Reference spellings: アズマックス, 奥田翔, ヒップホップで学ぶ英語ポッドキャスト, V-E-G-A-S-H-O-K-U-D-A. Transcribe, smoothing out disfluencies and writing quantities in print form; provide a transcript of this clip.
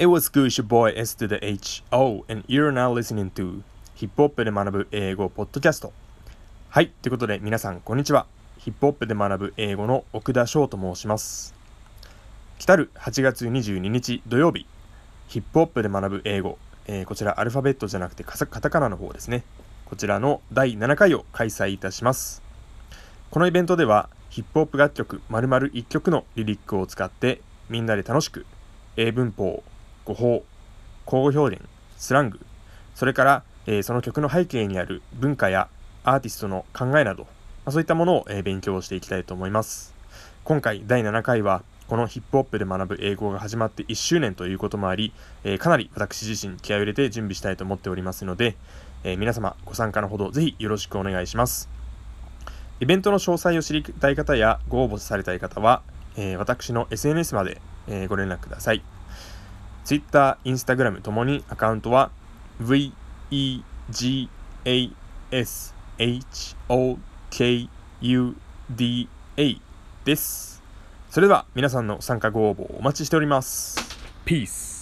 It was good, your boy S to the H-O, and you're now listening to ヒップホップで学ぶ英語ポッドキャスト。はい、ということで皆さんこんにちは。ヒップホップで学ぶ英語の奥田翔と申します。来たる8月22日土曜日、ヒップホップで学ぶ英語、こちらアルファベットじゃなくてカタカナの方ですね。こちらの第7回を開催いたします。このイベントではヒップホップ楽曲丸々1曲のリリックを使ってみんなで楽しく英文法、語法、口語表現、スラング、それから、その曲の背景にある文化やアーティストの考えなど、そういったものを、勉強していきたいと思います。今回第7回はこのヒップホップで学ぶ英語が始まって1周年ということもあり、かなり私自身気合を入れて準備したいと思っておりますので、皆様ご参加のほどぜひよろしくお願いします。イベントの詳細を知りたい方やご応募されたい方は、私の SNS まで、ご連絡ください。Twitter、Instagram ともにアカウントは V-E-G-A-S-H-O-K-U-D-A です。それでは皆さんの参加ご応募をお待ちしております。Peace!